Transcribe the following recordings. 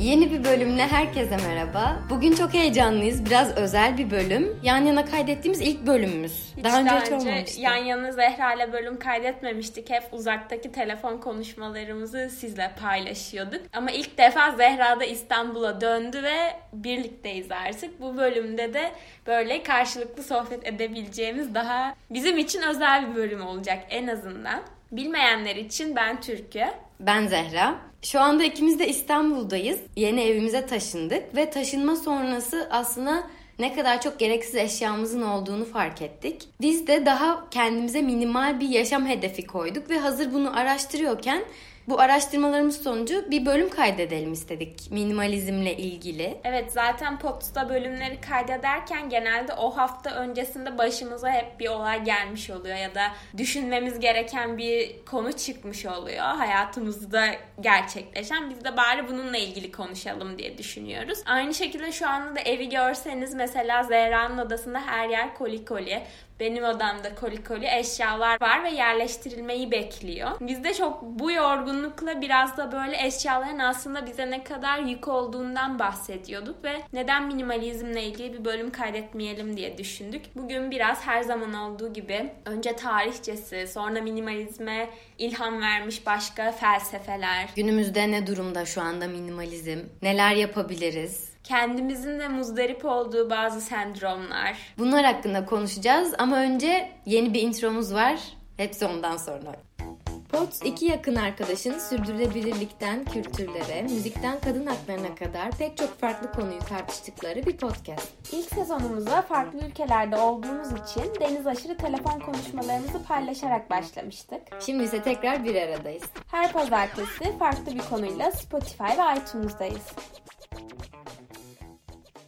Yeni bir bölümle herkese merhaba. Bugün çok heyecanlıyız. Biraz özel bir bölüm. Yan yana kaydettiğimiz ilk bölümümüz. Daha önce olmamıştı. Yan yana Zehra ile bölüm kaydetmemiştik. Hep uzaktaki telefon konuşmalarımızı sizle paylaşıyorduk. Ama ilk defa Zehra da İstanbul'a döndü ve birlikteyiz artık. Bu bölümde de böyle karşılıklı sohbet edebileceğimiz daha bizim için özel bir bölüm olacak en azından. Bilmeyenler için ben Türkü. Ben Zehra. Şu anda ikimiz de İstanbul'dayız. Yeni evimize taşındık ve taşınma sonrası aslında ne kadar çok gereksiz eşyamızın olduğunu fark ettik. Biz de daha kendimize minimal bir yaşam hedefi koyduk ve hazır bunu araştırıyorken bu araştırmalarımız sonucu bir bölüm kaydedelim istedik minimalizmle ilgili. Evet, zaten POTS'ta bölümleri kaydederken genelde o hafta öncesinde başımıza hep bir olay gelmiş oluyor ya da düşünmemiz gereken bir konu çıkmış oluyor hayatımızda gerçekleşen. Biz de bari bununla ilgili konuşalım diye düşünüyoruz. Aynı şekilde şu anda da evi görseniz mesela Zehra'nın odasında her yer koli koli. Benim odamda koli koli eşyalar var ve yerleştirilmeyi bekliyor. Biz de çok bu yorgunlukla biraz da böyle eşyaların aslında bize ne kadar yük olduğundan bahsediyorduk ve neden minimalizmle ilgili bir bölüm kaydetmeyelim diye düşündük. Bugün biraz her zaman olduğu gibi önce tarihçesi, sonra minimalizme ilham vermiş başka felsefeler. Günümüzde ne durumda şu anda minimalizm? Neler yapabiliriz? Kendimizin de muzdarip olduğu bazı sendromlar. Bunlar hakkında konuşacağız ama önce yeni bir intromuz var. Hepsi ondan sonra. POTS, iki yakın arkadaşın sürdürülebilirlikten kültürlere, müzikten kadın haklarına kadar pek çok farklı konuyu tartıştıkları bir podcast. İlk sezonumuza farklı ülkelerde olduğumuz için deniz aşırı telefon konuşmalarımızı paylaşarak başlamıştık. Şimdi ise tekrar bir aradayız. Her pazartesi farklı bir konuyla Spotify ve iTunes'dayız.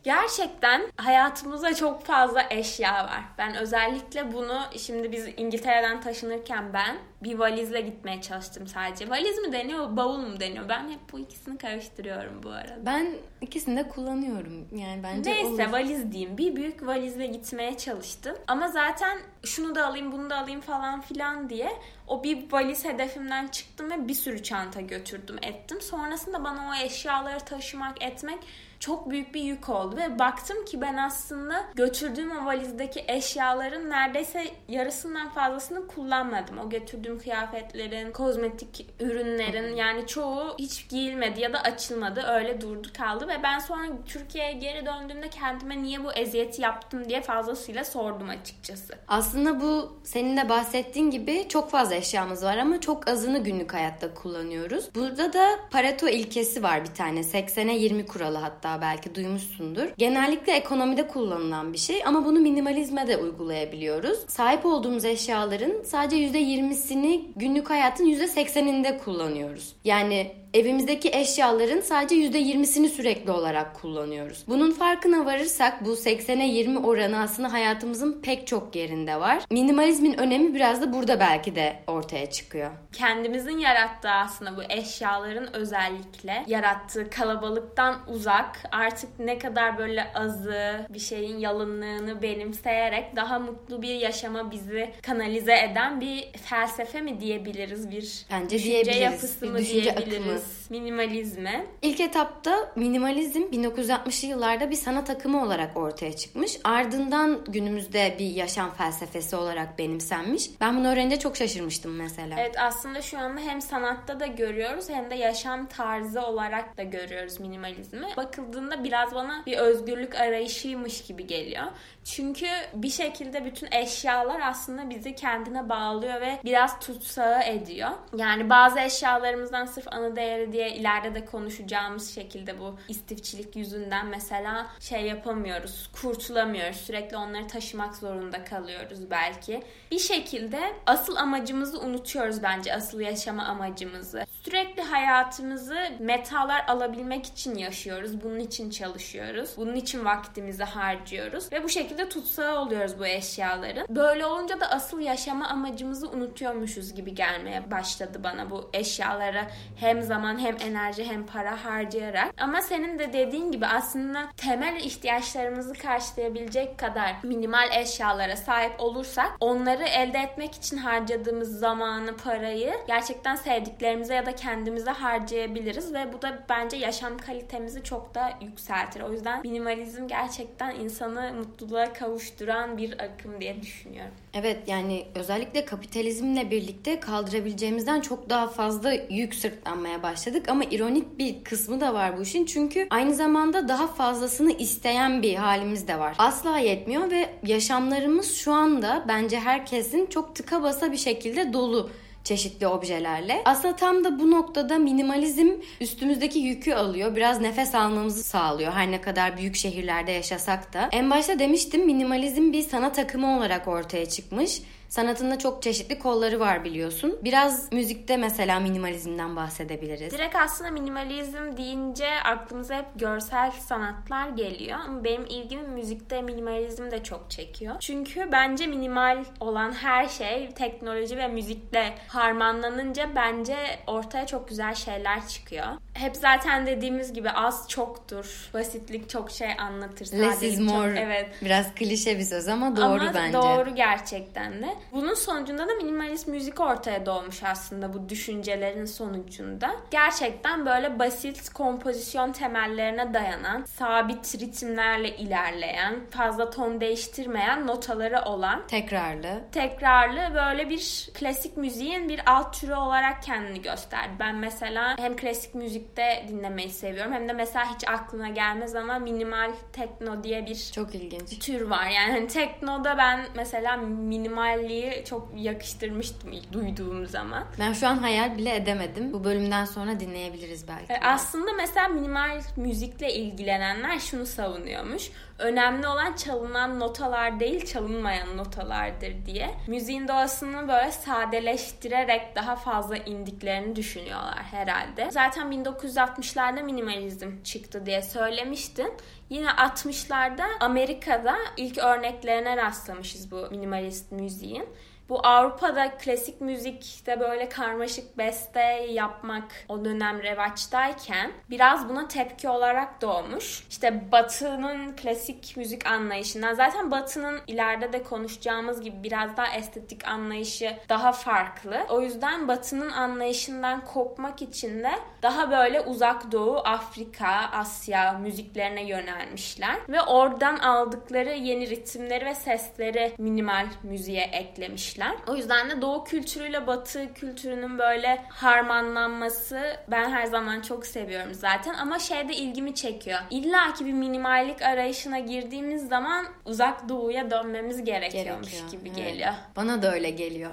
Gerçekten hayatımızda çok fazla eşya var. Ben özellikle bunu şimdi biz İngiltere'den taşınırken ben bir valizle gitmeye çalıştım sadece. Valiz mi deniyor, bavul mu deniyor? Ben hep bu ikisini karıştırıyorum bu arada. Ben ikisini de kullanıyorum. Yani bence neyse olur. Valiz diyeyim. Bir büyük valizle gitmeye çalıştım. Ama zaten şunu da alayım, bunu da alayım falan filan diye o bir valiz hedefimden çıktım ve bir sürü çanta götürdüm ettim. Sonrasında bana o eşyaları taşımak etmek çok büyük bir yük oldu ve baktım ki ben aslında götürdüğüm o valizdeki eşyaların neredeyse yarısından fazlasını kullanmadım. O götürdüğüm kıyafetlerin, kozmetik ürünlerin yani çoğu hiç giyilmedi ya da açılmadı. Öyle durdu kaldı ve ben sonra Türkiye'ye geri döndüğümde kendime niye bu eziyeti yaptım diye fazlasıyla sordum açıkçası. Aslında bu senin de bahsettiğin gibi çok fazla eşyamız var ama çok azını günlük hayatta kullanıyoruz. Burada da Pareto ilkesi var bir tane. 80'e 20 kuralı hatta. Belki duymuşsundur. Genellikle ekonomide kullanılan bir şey ama bunu minimalizme de uygulayabiliyoruz. Sahip olduğumuz eşyaların sadece %20'sini günlük hayatın %80'inde kullanıyoruz. Yani evimizdeki eşyaların sadece %20'sini sürekli olarak kullanıyoruz. Bunun farkına varırsak bu 80'e 20 oranı aslında hayatımızın pek çok yerinde var. Minimalizmin önemi biraz da burada belki de ortaya çıkıyor. Kendimizin yarattığı aslında bu eşyaların özellikle yarattığı kalabalıktan uzak, artık ne kadar böyle azı, bir şeyin yalınlığını benimseyerek daha mutlu bir yaşama bizi kanalize eden bir felsefe mi diyebiliriz? Bir bence düşünce yapısı mı diyebiliriz? Minimalizme. İlk etapta minimalizm 1960'lı yıllarda bir sanat akımı olarak ortaya çıkmış. Ardından günümüzde bir yaşam felsefesi olarak benimsenmiş. Ben bunu öğrenince çok şaşırmıştım mesela. Evet, aslında şu anda hem sanatta da görüyoruz hem de yaşam tarzı olarak da görüyoruz minimalizmi. Bakıldığında biraz bana bir özgürlük arayışıymış gibi geliyor. Çünkü bir şekilde bütün eşyalar aslında bizi kendine bağlıyor ve biraz tutsağı ediyor. Yani bazı eşyalarımızdan sırf anı değeri diye ileride de konuşacağımız şekilde bu istifçilik yüzünden mesela şey yapamıyoruz, kurtulamıyoruz. Sürekli onları taşımak zorunda kalıyoruz belki. Bir şekilde asıl amacımızı unutuyoruz bence, asıl yaşama amacımızı. Sürekli hayatımızı metalar alabilmek için yaşıyoruz. Bunun için çalışıyoruz. Bunun için vaktimizi harcıyoruz. Ve bu şekilde tutsağı oluyoruz bu eşyaların. Böyle olunca da asıl yaşama amacımızı unutuyormuşuz gibi gelmeye başladı bana bu eşyalara hem zaman hem enerji hem para harcayarak. Ama senin de dediğin gibi aslında temel ihtiyaçlarımızı karşılayabilecek kadar minimal eşyalara sahip olursak onları elde etmek için harcadığımız zamanı, parayı gerçekten sevdiklerimize ya da kendimize harcayabiliriz ve bu da bence yaşam kalitemizi çok da yükseltir. O yüzden minimalizm gerçekten insanı mutluluğa kavuşturan bir akım diye düşünüyorum. Evet, yani özellikle kapitalizmle birlikte kaldırabileceğimizden çok daha fazla yük sırtlanmaya başladık ama ironik bir kısmı da var bu işin. Çünkü aynı zamanda daha fazlasını isteyen bir halimiz de var. Asla yetmiyor ve yaşamlarımız şu anda bence herkesin çok tıka basa bir şekilde dolu çeşitli objelerle. Aslında tam da bu noktada minimalizm üstümüzdeki yükü alıyor. Biraz nefes almamızı sağlıyor. Her ne kadar büyük şehirlerde yaşasak da. En başta demiştim, minimalizm bir sanat akımı olarak ortaya çıkmış. Sanatında çok çeşitli kolları var biliyorsun. Biraz müzikte mesela minimalizmden bahsedebiliriz. Direkt aslında minimalizm deyince aklımıza hep görsel sanatlar geliyor. Ama benim ilgimi müzikte minimalizm de çok çekiyor. Çünkü bence minimal olan her şey teknoloji ve müzikle harmanlanınca bence ortaya çok güzel şeyler çıkıyor. Hep zaten dediğimiz gibi az çoktur. Basitlik çok şey anlatır. Less is more. Çok, evet. Biraz klişe bir söz ama doğru ama bence. Ama doğru gerçekten de. Bunun sonucunda da minimalist müzik ortaya doğmuş aslında, bu düşüncelerin sonucunda. Gerçekten böyle basit kompozisyon temellerine dayanan, sabit ritimlerle ilerleyen, fazla ton değiştirmeyen, notaları olan. Tekrarlı böyle bir klasik müziğin bir alt türü olarak kendini gösterdi. Ben mesela hem klasik müzikte dinlemeyi seviyorum hem de mesela hiç aklına gelmez ama minimal tekno diye bir çok ilginç tür var. Yani hani teknoda ben mesela minimal çok yakıştırmıştım ilk duyduğum zaman. Ben şu an hayal bile edemedim. Bu bölümden sonra dinleyebiliriz belki. Aslında mesela minimal müzikle ilgilenenler şunu savunuyormuş. Önemli olan çalınan notalar değil, çalınmayan notalardır diye. Müziğin doğasını böyle sadeleştirerek daha fazla indiklerini düşünüyorlar herhalde. Zaten 1960'larda minimalizm çıktı diye söylemiştin. Yine 60'larda Amerika'da ilk örneklerine rastlamışız bu minimalist müziğin. Bu Avrupa'da klasik müzikte böyle karmaşık beste yapmak o dönem revaçtayken biraz buna tepki olarak doğmuş. İşte Batı'nın klasik müzik anlayışından, zaten Batı'nın ileride de konuşacağımız gibi biraz daha estetik anlayışı daha farklı. O yüzden Batı'nın anlayışından kopmak için de daha böyle Uzak Doğu, Afrika, Asya müziklerine yönelmişler. Ve oradan aldıkları yeni ritimleri ve sesleri minimal müziğe eklemişler. O yüzden de Doğu kültürüyle Batı kültürünün böyle harmanlanması ben her zaman çok seviyorum zaten. Ama şey de ilgimi çekiyor. İlla ki bir minimallik arayışına girdiğimiz zaman Uzak Doğu'ya dönmemiz gerekiyormuş gibi geliyor. Evet. Bana da öyle geliyor.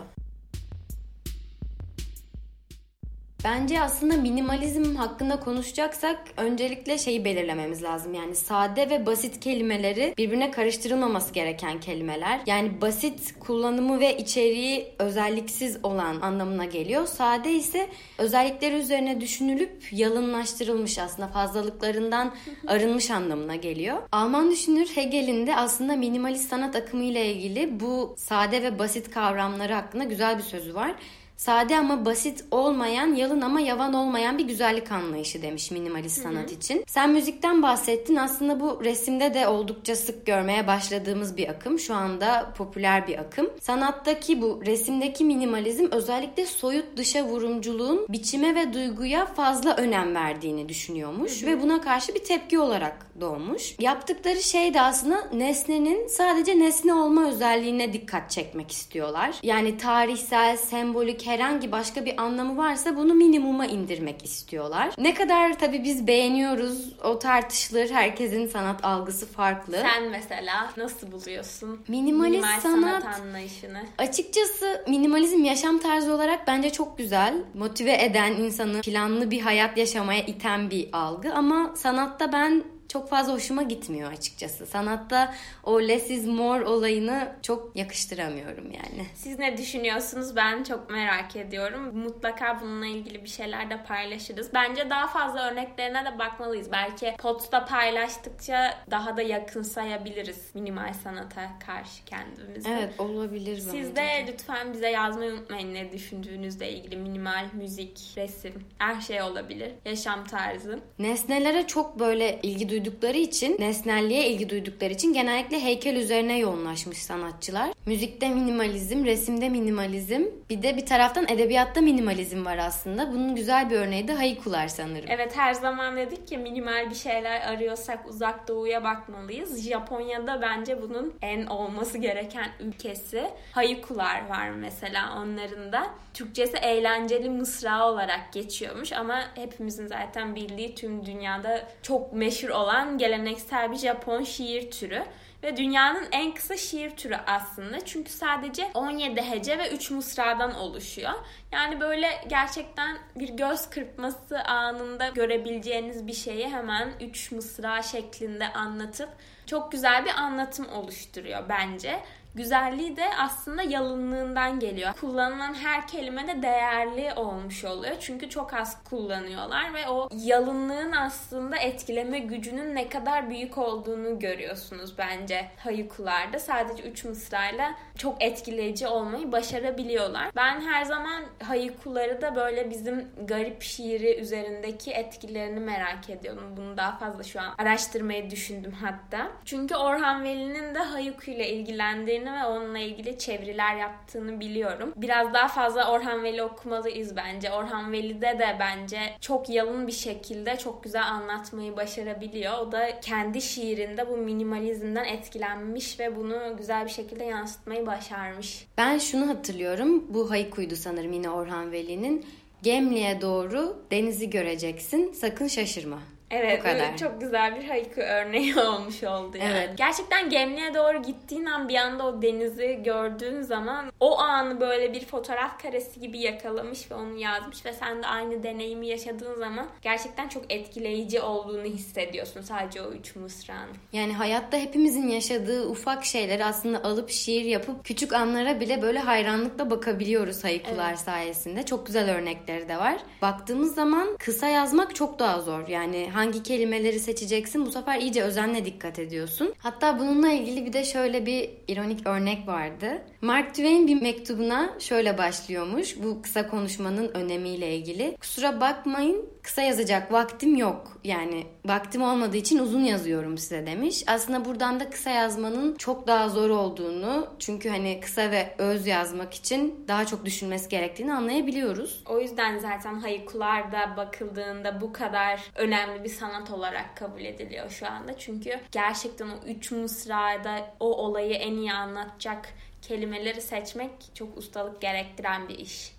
Bence aslında minimalizm hakkında konuşacaksak öncelikle şeyi belirlememiz lazım. Yani sade ve basit kelimeleri birbirine karıştırılmaması gereken kelimeler. Yani basit kullanımı ve içeriği özelliksiz olan anlamına geliyor. Sade ise özellikleri üzerine düşünülüp yalınlaştırılmış, aslında fazlalıklarından arınmış anlamına geliyor. Alman düşünür Hegel'in de aslında minimalist sanat akımı ile ilgili bu sade ve basit kavramları hakkında güzel bir sözü var. Sade ama basit olmayan, yalın ama yavan olmayan bir güzellik anlayışı demiş minimalist sanat için. Sen müzikten bahsettin. Aslında bu resimde de oldukça sık görmeye başladığımız bir akım. Şu anda popüler bir akım. Sanattaki bu resimdeki minimalizm özellikle soyut dışa vurumculuğun biçime ve duyguya fazla önem verdiğini düşünüyormuş. Ve buna karşı bir tepki olarak doğmuş. Yaptıkları şey de aslında nesnenin sadece nesne olma özelliğine dikkat çekmek istiyorlar. Yani tarihsel, sembolik, herhangi başka bir anlamı varsa bunu minimuma indirmek istiyorlar. Ne kadar tabii biz beğeniyoruz, o tartışılır. Herkesin sanat algısı farklı. Sen mesela nasıl buluyorsun minimal sanat anlayışını? Açıkçası minimalizm yaşam tarzı olarak bence çok güzel. Motive eden, insanı planlı bir hayat yaşamaya iten bir algı ama sanatta ben çok fazla hoşuma gitmiyor açıkçası. Sanatta o less is more olayını çok yakıştıramıyorum yani. Siz ne düşünüyorsunuz? Ben çok merak ediyorum. Mutlaka bununla ilgili bir şeyler de paylaşırız. Bence daha fazla örneklerine de bakmalıyız. Belki POTS'ta paylaştıkça daha da yakınsayabiliriz minimal sanata karşı kendimizi. Evet, olabilir bence. Siz de lütfen bize yazmayı unutmayın ne düşündüğünüzle ilgili. Minimal, müzik, resim, her şey olabilir. Yaşam tarzı. Nesnelere çok böyle ilgi duydukları için, nesnelliğe ilgi duydukları için genellikle heykel üzerine yoğunlaşmış sanatçılar. müzikte minimalizm, resimde minimalizm, bir de bir taraftan edebiyatta minimalizm var aslında. Bunun güzel bir örneği de haikular sanırım. Evet, her zaman dedik ki minimal bir şeyler arıyorsak Uzak Doğu'ya bakmalıyız. Japonya'da bence bunun en olması gereken ülkesi. Haikular var mesela onların da. Türkçesi eğlenceli mısra olarak geçiyormuş ama hepimizin zaten bildiği, tüm dünyada çok meşhur olan geleneksel bir Japon şiir türü. Ve dünyanın en kısa şiir türü aslında. Çünkü sadece 17 hece ve 3 mısradan oluşuyor. Yani böyle gerçekten bir göz kırpması anında görebileceğiniz bir şeyi hemen 3 mısra şeklinde anlatıp çok güzel bir anlatım oluşturuyor bence. Güzelliği de aslında yalınlığından geliyor. Kullanılan her kelime de değerli olmuş oluyor. Çünkü çok az kullanıyorlar ve o yalınlığın aslında etkileme gücünün ne kadar büyük olduğunu görüyorsunuz bence haikularda. Sadece 3 mısrayla çok etkileyici olmayı başarabiliyorlar. Ben her zaman haikuları da böyle bizim garip şiiri üzerindeki etkilerini merak ediyorum. Bunu daha fazla şu an araştırmayı düşündüm hatta. Çünkü Orhan Veli'nin de haikuyla ilgilendiğini ve onunla ilgili çeviriler yaptığını biliyorum. Biraz daha fazla Orhan Veli okumalıyız bence. Orhan Veli'de de bence çok yalın bir şekilde çok güzel anlatmayı başarabiliyor. O da kendi şiirinde bu minimalizmden etkilenmiş ve bunu güzel bir şekilde yansıtmayı başarmış. Ben şunu hatırlıyorum. Bu haikuydu sanırım yine Orhan Veli'nin. Gemliğe doğru denizi göreceksin, sakın şaşırma. Evet, çok güzel bir haiku örneği olmuş oldu yani. Evet. Gerçekten gemliğe doğru gittiğin an bir anda o denizi gördüğün zaman o anı böyle bir fotoğraf karesi gibi yakalamış ve onu yazmış ve sen de aynı deneyimi yaşadığın zaman gerçekten çok etkileyici olduğunu hissediyorsun sadece o 3 mısranın. Yani hayatta hepimizin yaşadığı ufak şeyleri aslında alıp şiir yapıp küçük anlara bile böyle hayranlıkla bakabiliyoruz haikular sayesinde. Çok güzel örnekleri de var. Baktığımız zaman kısa yazmak çok daha zor. Yani hangi kelimeleri seçeceksin? Bu sefer iyice özenle dikkat ediyorsun. Hatta bununla ilgili bir de şöyle bir ironik örnek vardı. Mark Twain bir mektubuna şöyle başlıyormuş. Bu kısa konuşmanın önemiyle ilgili. Kusura bakmayın, kısa yazacak vaktim yok. Yani vaktim olmadığı için uzun yazıyorum size demiş. Aslında buradan da kısa yazmanın çok daha zor olduğunu, çünkü hani kısa ve öz yazmak için daha çok düşünmesi gerektiğini anlayabiliyoruz. O yüzden zaten haikular da bakıldığında bu kadar önemli bir sanat olarak kabul ediliyor şu anda. Çünkü gerçekten o 3 mısrada o olayı en iyi anlatacak kelimeleri seçmek çok ustalık gerektiren bir iş.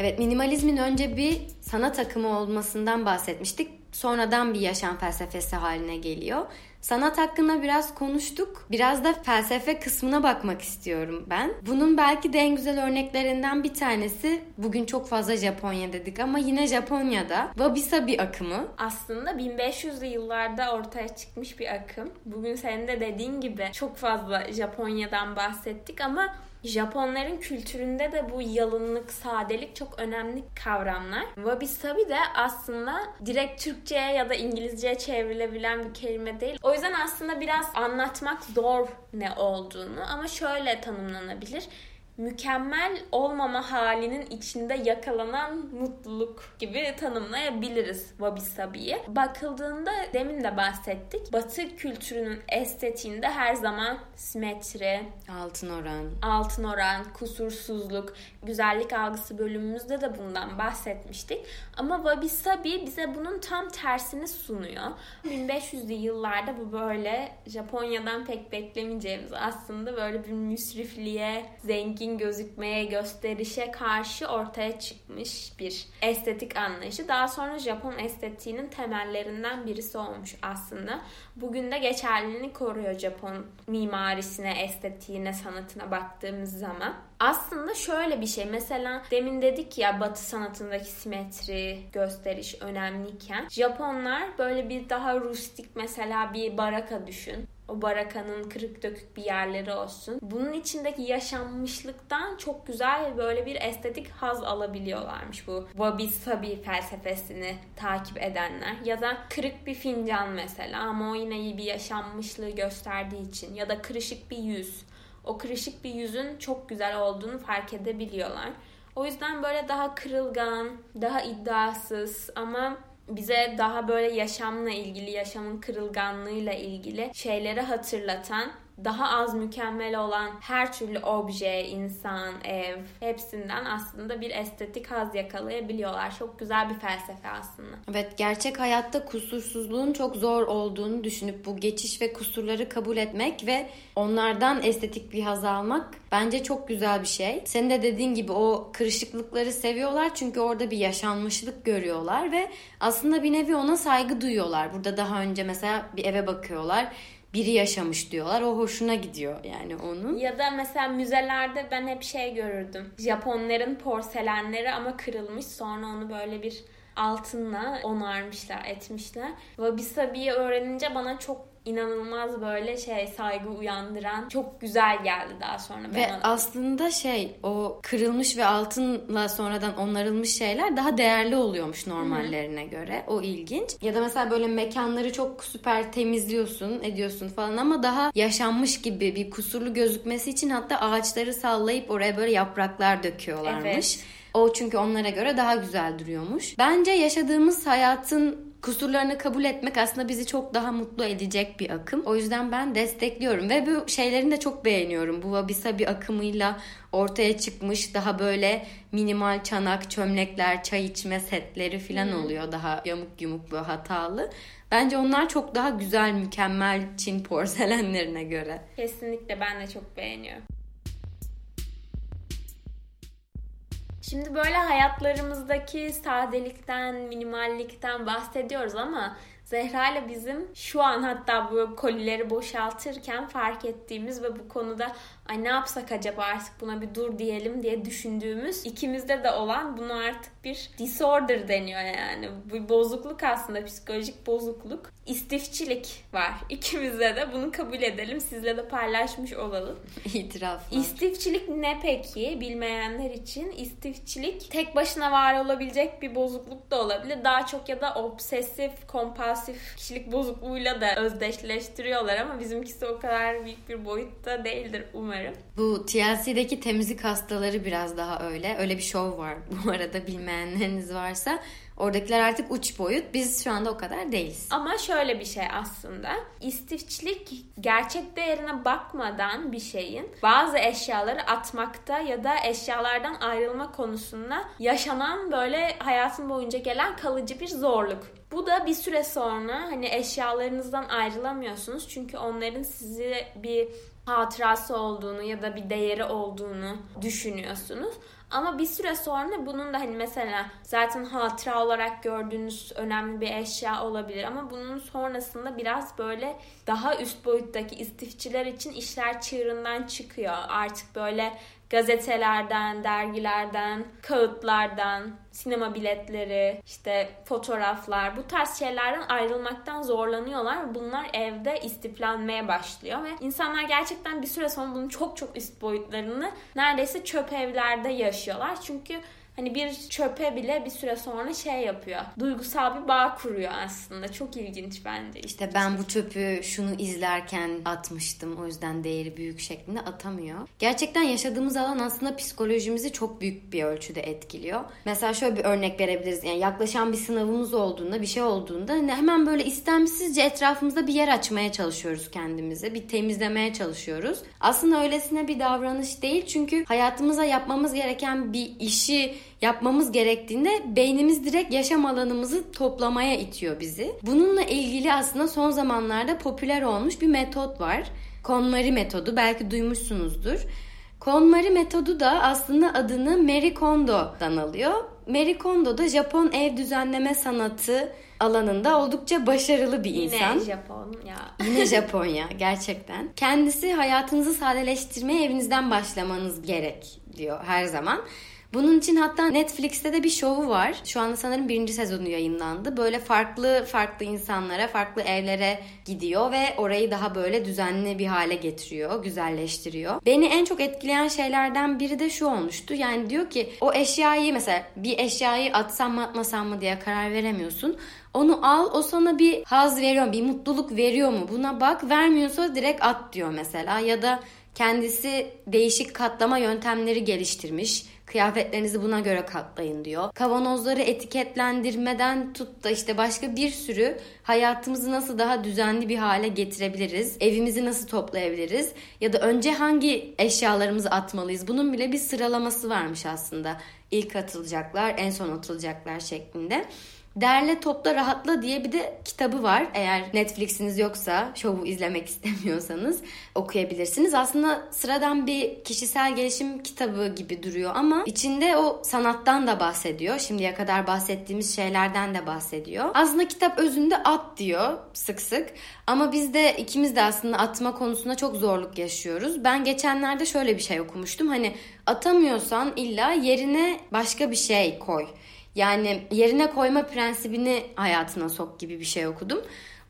Evet, minimalizmin önce bir sanat akımı olmasından bahsetmiştik. Sonradan bir yaşam felsefesi haline geliyor. Sanat hakkında biraz konuştuk. Biraz da felsefe kısmına bakmak istiyorum ben. Bunun belki de en güzel örneklerinden bir tanesi, bugün çok fazla Japonya dedik ama yine Japonya'da Wabi-sabi akımı. Aslında 1500'lü yıllarda ortaya çıkmış bir akım. Bugün senin de dediğin gibi çok fazla Japonya'dan bahsettik ama Japonların kültüründe de bu yalınlık, sadelik çok önemli kavramlar. Wabi-sabi de aslında direkt Türkçe'ye ya da İngilizce'ye çevrilebilen bir kelime değil. O yüzden aslında biraz anlatmak zor ne olduğunu ama şöyle tanımlanabilir. Mükemmel olmama halinin içinde yakalanan mutluluk gibi tanımlayabiliriz Wabi-sabi'yi. Bakıldığında demin de bahsettik. Batı kültürünün estetiğinde her zaman simetri, altın oran, kusursuzluk, güzellik algısı bölümümüzde de bundan bahsetmiştik. Ama Wabi-sabi bize bunun tam tersini sunuyor. 1500'lü yıllarda bu böyle Japonya'dan pek beklemeyeceğimiz aslında böyle bir müsrifliğe, zengin gözükmeye, gösterişe karşı ortaya çıkmış bir estetik anlayışı. Daha sonra Japon estetiğinin temellerinden birisi olmuş aslında. Bugün de geçerliliğini koruyor Japon mimarisine, estetiğine, sanatına baktığımız zaman. Aslında şöyle bir şey, mesela demin dedik ya Batı sanatındaki simetri, gösteriş önemliyken Japonlar böyle bir daha rustik, mesela bir baraka düşün. O barakanın kırık dökük bir yerleri olsun. Bunun içindeki yaşanmışlıktan çok güzel böyle bir estetik haz alabiliyorlarmış bu Wabi-sabi felsefesini takip edenler. Ya da kırık bir fincan mesela ama o yine iyi bir yaşanmışlığı gösterdiği için, ya da kırışık bir yüz. O kırışık bir yüzün çok güzel olduğunu fark edebiliyorlar. O yüzden böyle daha kırılgan, daha iddiasız ama bize daha böyle yaşamla ilgili, yaşamın kırılganlığıyla ilgili şeyleri hatırlatan, daha az mükemmel olan her türlü obje, insan, ev hepsinden aslında bir estetik haz yakalayabiliyorlar. Çok güzel bir felsefe aslında. Evet, gerçek hayatta kusursuzluğun çok zor olduğunu düşünüp bu geçiş ve kusurları kabul etmek ve onlardan estetik bir haz almak bence çok güzel bir şey. Senin de dediğin gibi o kırışıklıkları seviyorlar çünkü orada bir yaşanmışlık görüyorlar ve aslında bir nevi ona saygı duyuyorlar. Burada daha önce mesela bir eve bakıyorlar. Biri yaşamış diyorlar. O hoşuna gidiyor yani onun. Ya da mesela müzelerde ben hep şey görürdüm. Japonların porselenleri ama kırılmış. Sonra onu böyle bir altınla onarmışlar, etmişler. Wabi-sabi'yi öğrenince bana çok inanılmaz böyle şey, saygı uyandıran çok güzel geldi daha sonra. Ve aslında şey, o kırılmış ve altınla sonradan onarılmış şeyler daha değerli oluyormuş normallerine göre. O ilginç. Ya da mesela böyle mekanları çok süper temizliyorsun, ediyorsun falan ama daha yaşanmış gibi, bir kusurlu gözükmesi için hatta ağaçları sallayıp oraya böyle yapraklar döküyorlarmış. Evet. O çünkü onlara göre daha güzel duruyormuş. Bence yaşadığımız hayatın kusurlarını kabul etmek aslında bizi çok daha mutlu edecek bir akım. O yüzden ben destekliyorum ve bu şeylerini de çok beğeniyorum. Bu Wabi-sabi akımıyla ortaya çıkmış daha böyle minimal çanak, çömlekler, çay içme setleri falan oluyor. Daha yamuk yumuk ve hatalı. Bence onlar çok daha güzel, mükemmel Çin porselenlerine göre. Kesinlikle, ben de çok beğeniyorum. Şimdi böyle hayatlarımızdaki sadelikten, minimallikten bahsediyoruz ama Zehra ile bizim şu an hatta bu kolileri boşaltırken fark ettiğimiz ve bu konuda ay ne yapsak acaba artık buna bir dur diyelim diye düşündüğümüz, ikimizde de olan, bunu artık bir disorder deniyor yani. Bu bozukluk aslında, psikolojik bozukluk. İstifçilik var. İkimizde de, bunu kabul edelim. Sizle de paylaşmış olalım. İtiraf var. İstifçilik ne peki? Bilmeyenler için istifçilik tek başına var olabilecek bir bozukluk da olabilir. Daha çok ya da obsesif, kompulsif kişilik bozukluğuyla da özdeşleştiriyorlar ama bizimkisi o kadar büyük bir boyutta değildir umarım. Bu TLC'deki temizlik hastaları biraz daha öyle. Öyle bir şov var bu arada, bilmeyenleriniz varsa. Oradakiler artık uç boyut. Biz şu anda o kadar değiliz. Ama şöyle bir şey aslında. İstifçilik gerçek değerine bakmadan bir şeyin, bazı eşyaları atmakta ya da eşyalardan ayrılma konusunda yaşanan böyle hayatın boyunca gelen kalıcı bir zorluk. Bu da bir süre sonra hani eşyalarınızdan ayrılamıyorsunuz çünkü onların sizi bir hatırası olduğunu ya da bir değeri olduğunu düşünüyorsunuz. Ama bir süre sonra bunun da hani mesela zaten hatıra olarak gördüğünüz önemli bir eşya olabilir ama bunun sonrasında biraz böyle daha üst boyuttaki istifçiler için işler çığırından çıkıyor. Artık böyle gazetelerden, dergilerden, kağıtlardan, sinema biletleri, işte fotoğraflar, bu tarz şeylerden ayrılmaktan zorlanıyorlar. Bunlar evde istiflenmeye başlıyor ve insanlar gerçekten bir süre sonra bunun çok çok üst boyutlarını neredeyse çöp evlerde yaşıyorlar. Çünkü hani bir çöpe bile bir süre sonra şey yapıyor. Duygusal bir bağ kuruyor aslında. Çok ilginç bence. İşte ben bu çöpü şunu izlerken atmıştım. O yüzden değeri büyük şeklinde atamıyor. Gerçekten yaşadığımız alan aslında psikolojimizi çok büyük bir ölçüde etkiliyor. Mesela şöyle bir örnek verebiliriz. Yani yaklaşan bir sınavımız olduğunda, bir şey olduğunda hemen böyle istemsizce etrafımızda bir yer açmaya çalışıyoruz kendimize. Bir temizlemeye çalışıyoruz. Aslında öylesine bir davranış değil. Çünkü hayatımıza yapmamız gereken bir işi yapmamız gerektiğinde beynimiz direkt yaşam alanımızı toplamaya itiyor bizi. Bununla ilgili aslında son zamanlarda popüler olmuş bir metot var. Konmari metodu, belki duymuşsunuzdur. Konmari metodu da aslında adını Marie Kondo'dan alıyor. Marie Kondo da Japon ev düzenleme sanatı alanında oldukça başarılı bir insan. Yine Japonya gerçekten. Kendisi hayatınızı sadeleştirmeye evinizden başlamanız gerek diyor her zaman. Bunun için hatta Netflix'te de bir şovu var. Şu anda sanırım 1. sezonu yayınlandı. Böyle farklı insanlara, farklı evlere gidiyor ve orayı daha böyle düzenli bir hale getiriyor, güzelleştiriyor. Beni en çok etkileyen şeylerden biri de şu olmuştu. Yani diyor ki o eşyayı, mesela bir eşyayı atsam mı atmasam mı diye karar veremiyorsun. Onu al, o sana bir haz veriyor, bir mutluluk veriyor mu? Buna bak, vermiyorsa direkt at diyor mesela. Ya da kendisi değişik katlama yöntemleri geliştirmiş. Kıyafetlerinizi buna göre katlayın diyor. Kavanozları etiketlendirmeden tut da işte başka bir sürü hayatımızı nasıl daha düzenli bir hale getirebiliriz? Evimizi nasıl toplayabiliriz? Ya da önce hangi eşyalarımızı atmalıyız? Bunun bile bir sıralaması varmış aslında. İlk atılacaklar, en son atılacaklar şeklinde. Derle Topla Rahatla diye bir de kitabı var. Eğer Netflix'iniz yoksa, şovu izlemek istemiyorsanız okuyabilirsiniz. Aslında sıradan bir kişisel gelişim kitabı gibi duruyor ama içinde o sanattan da bahsediyor. Şimdiye kadar bahsettiğimiz şeylerden de bahsediyor. Aslında kitap özünde at diyor sık sık. Ama biz de ikimiz de aslında atma konusunda çok zorluk yaşıyoruz. Ben geçenlerde şöyle bir şey okumuştum. Hani atamıyorsan illa yerine başka bir şey koy. Yani yerine koyma prensibini hayatına sok gibi bir şey okudum.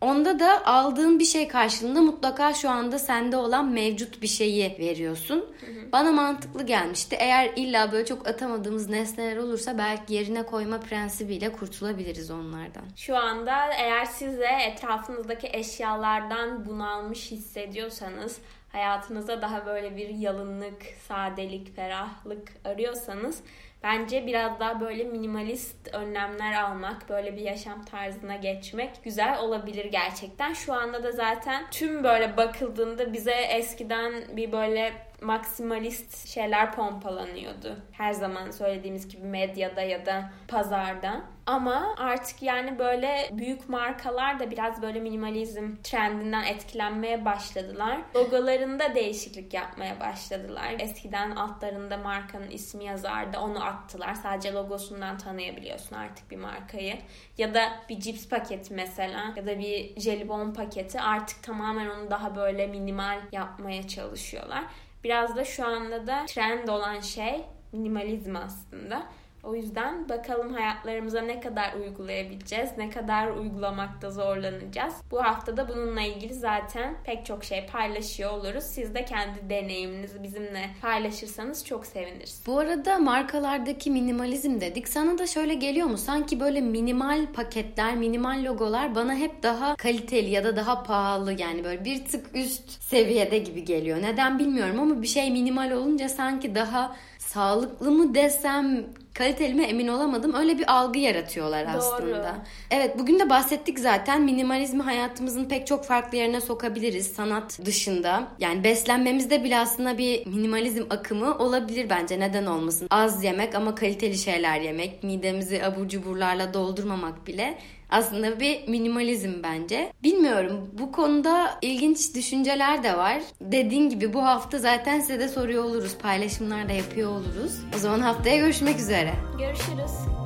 Onda da aldığın bir şey karşılığında mutlaka şu anda sende olan mevcut bir şeyi veriyorsun. Bana mantıklı gelmişti. Eğer illa böyle çok atamadığımız nesneler olursa belki yerine koyma prensibiyle kurtulabiliriz onlardan. Şu anda eğer siz de etrafınızdaki eşyalardan bunalmış hissediyorsanız, hayatınızda daha böyle bir yalınlık, sadelik, ferahlık arıyorsanız bence biraz daha böyle minimalist önlemler almak, böyle bir yaşam tarzına geçmek güzel olabilir gerçekten. Şu anda da zaten tüm böyle bakıldığında bize eskiden bir böyle maksimalist şeyler pompalanıyordu. Her zaman söylediğimiz gibi medyada ya da pazarda. Ama artık yani böyle büyük markalar da biraz böyle minimalizm trendinden etkilenmeye başladılar. Logolarında değişiklik yapmaya başladılar. Eskiden altlarında markanın ismi yazardı, onu attılar. Sadece logosundan tanıyabiliyorsun artık bir markayı. Ya da bir cips paketi mesela ya da bir jelibon paketi, artık tamamen onu daha böyle minimal yapmaya çalışıyorlar. Biraz da şu anda da trend olan şey minimalizm aslında. O yüzden bakalım hayatlarımıza ne kadar uygulayabileceğiz, ne kadar uygulamakta zorlanacağız. Bu hafta da bununla ilgili zaten pek çok şey paylaşıyor oluruz. Siz de kendi deneyiminizi bizimle paylaşırsanız çok seviniriz. Bu arada markalardaki minimalizm dedik. Sana da şöyle geliyor mu? Sanki böyle minimal paketler, minimal logolar bana hep daha kaliteli ya da daha pahalı, yani böyle bir tık üst seviyede gibi geliyor. Neden bilmiyorum ama bir şey minimal olunca sanki daha sağlıklı mı desem, kaliteli mi emin olamadım. Öyle bir algı yaratıyorlar aslında. Doğru. Evet, bugün de bahsettik zaten. Minimalizmi hayatımızın pek çok farklı yerine sokabiliriz sanat dışında. Yani beslenmemizde bile aslında bir minimalizm akımı olabilir bence. Neden olmasın? Az yemek ama kaliteli şeyler yemek. Midemizi abur cuburlarla doldurmamak bile aslında bir minimalizm bence. Bilmiyorum, bu konuda ilginç düşünceler de var. Dediğim gibi bu hafta zaten size de soruyor oluruz. Paylaşımlar da yapıyor oluruz. O zaman haftaya görüşmek üzere. Görüşürüz.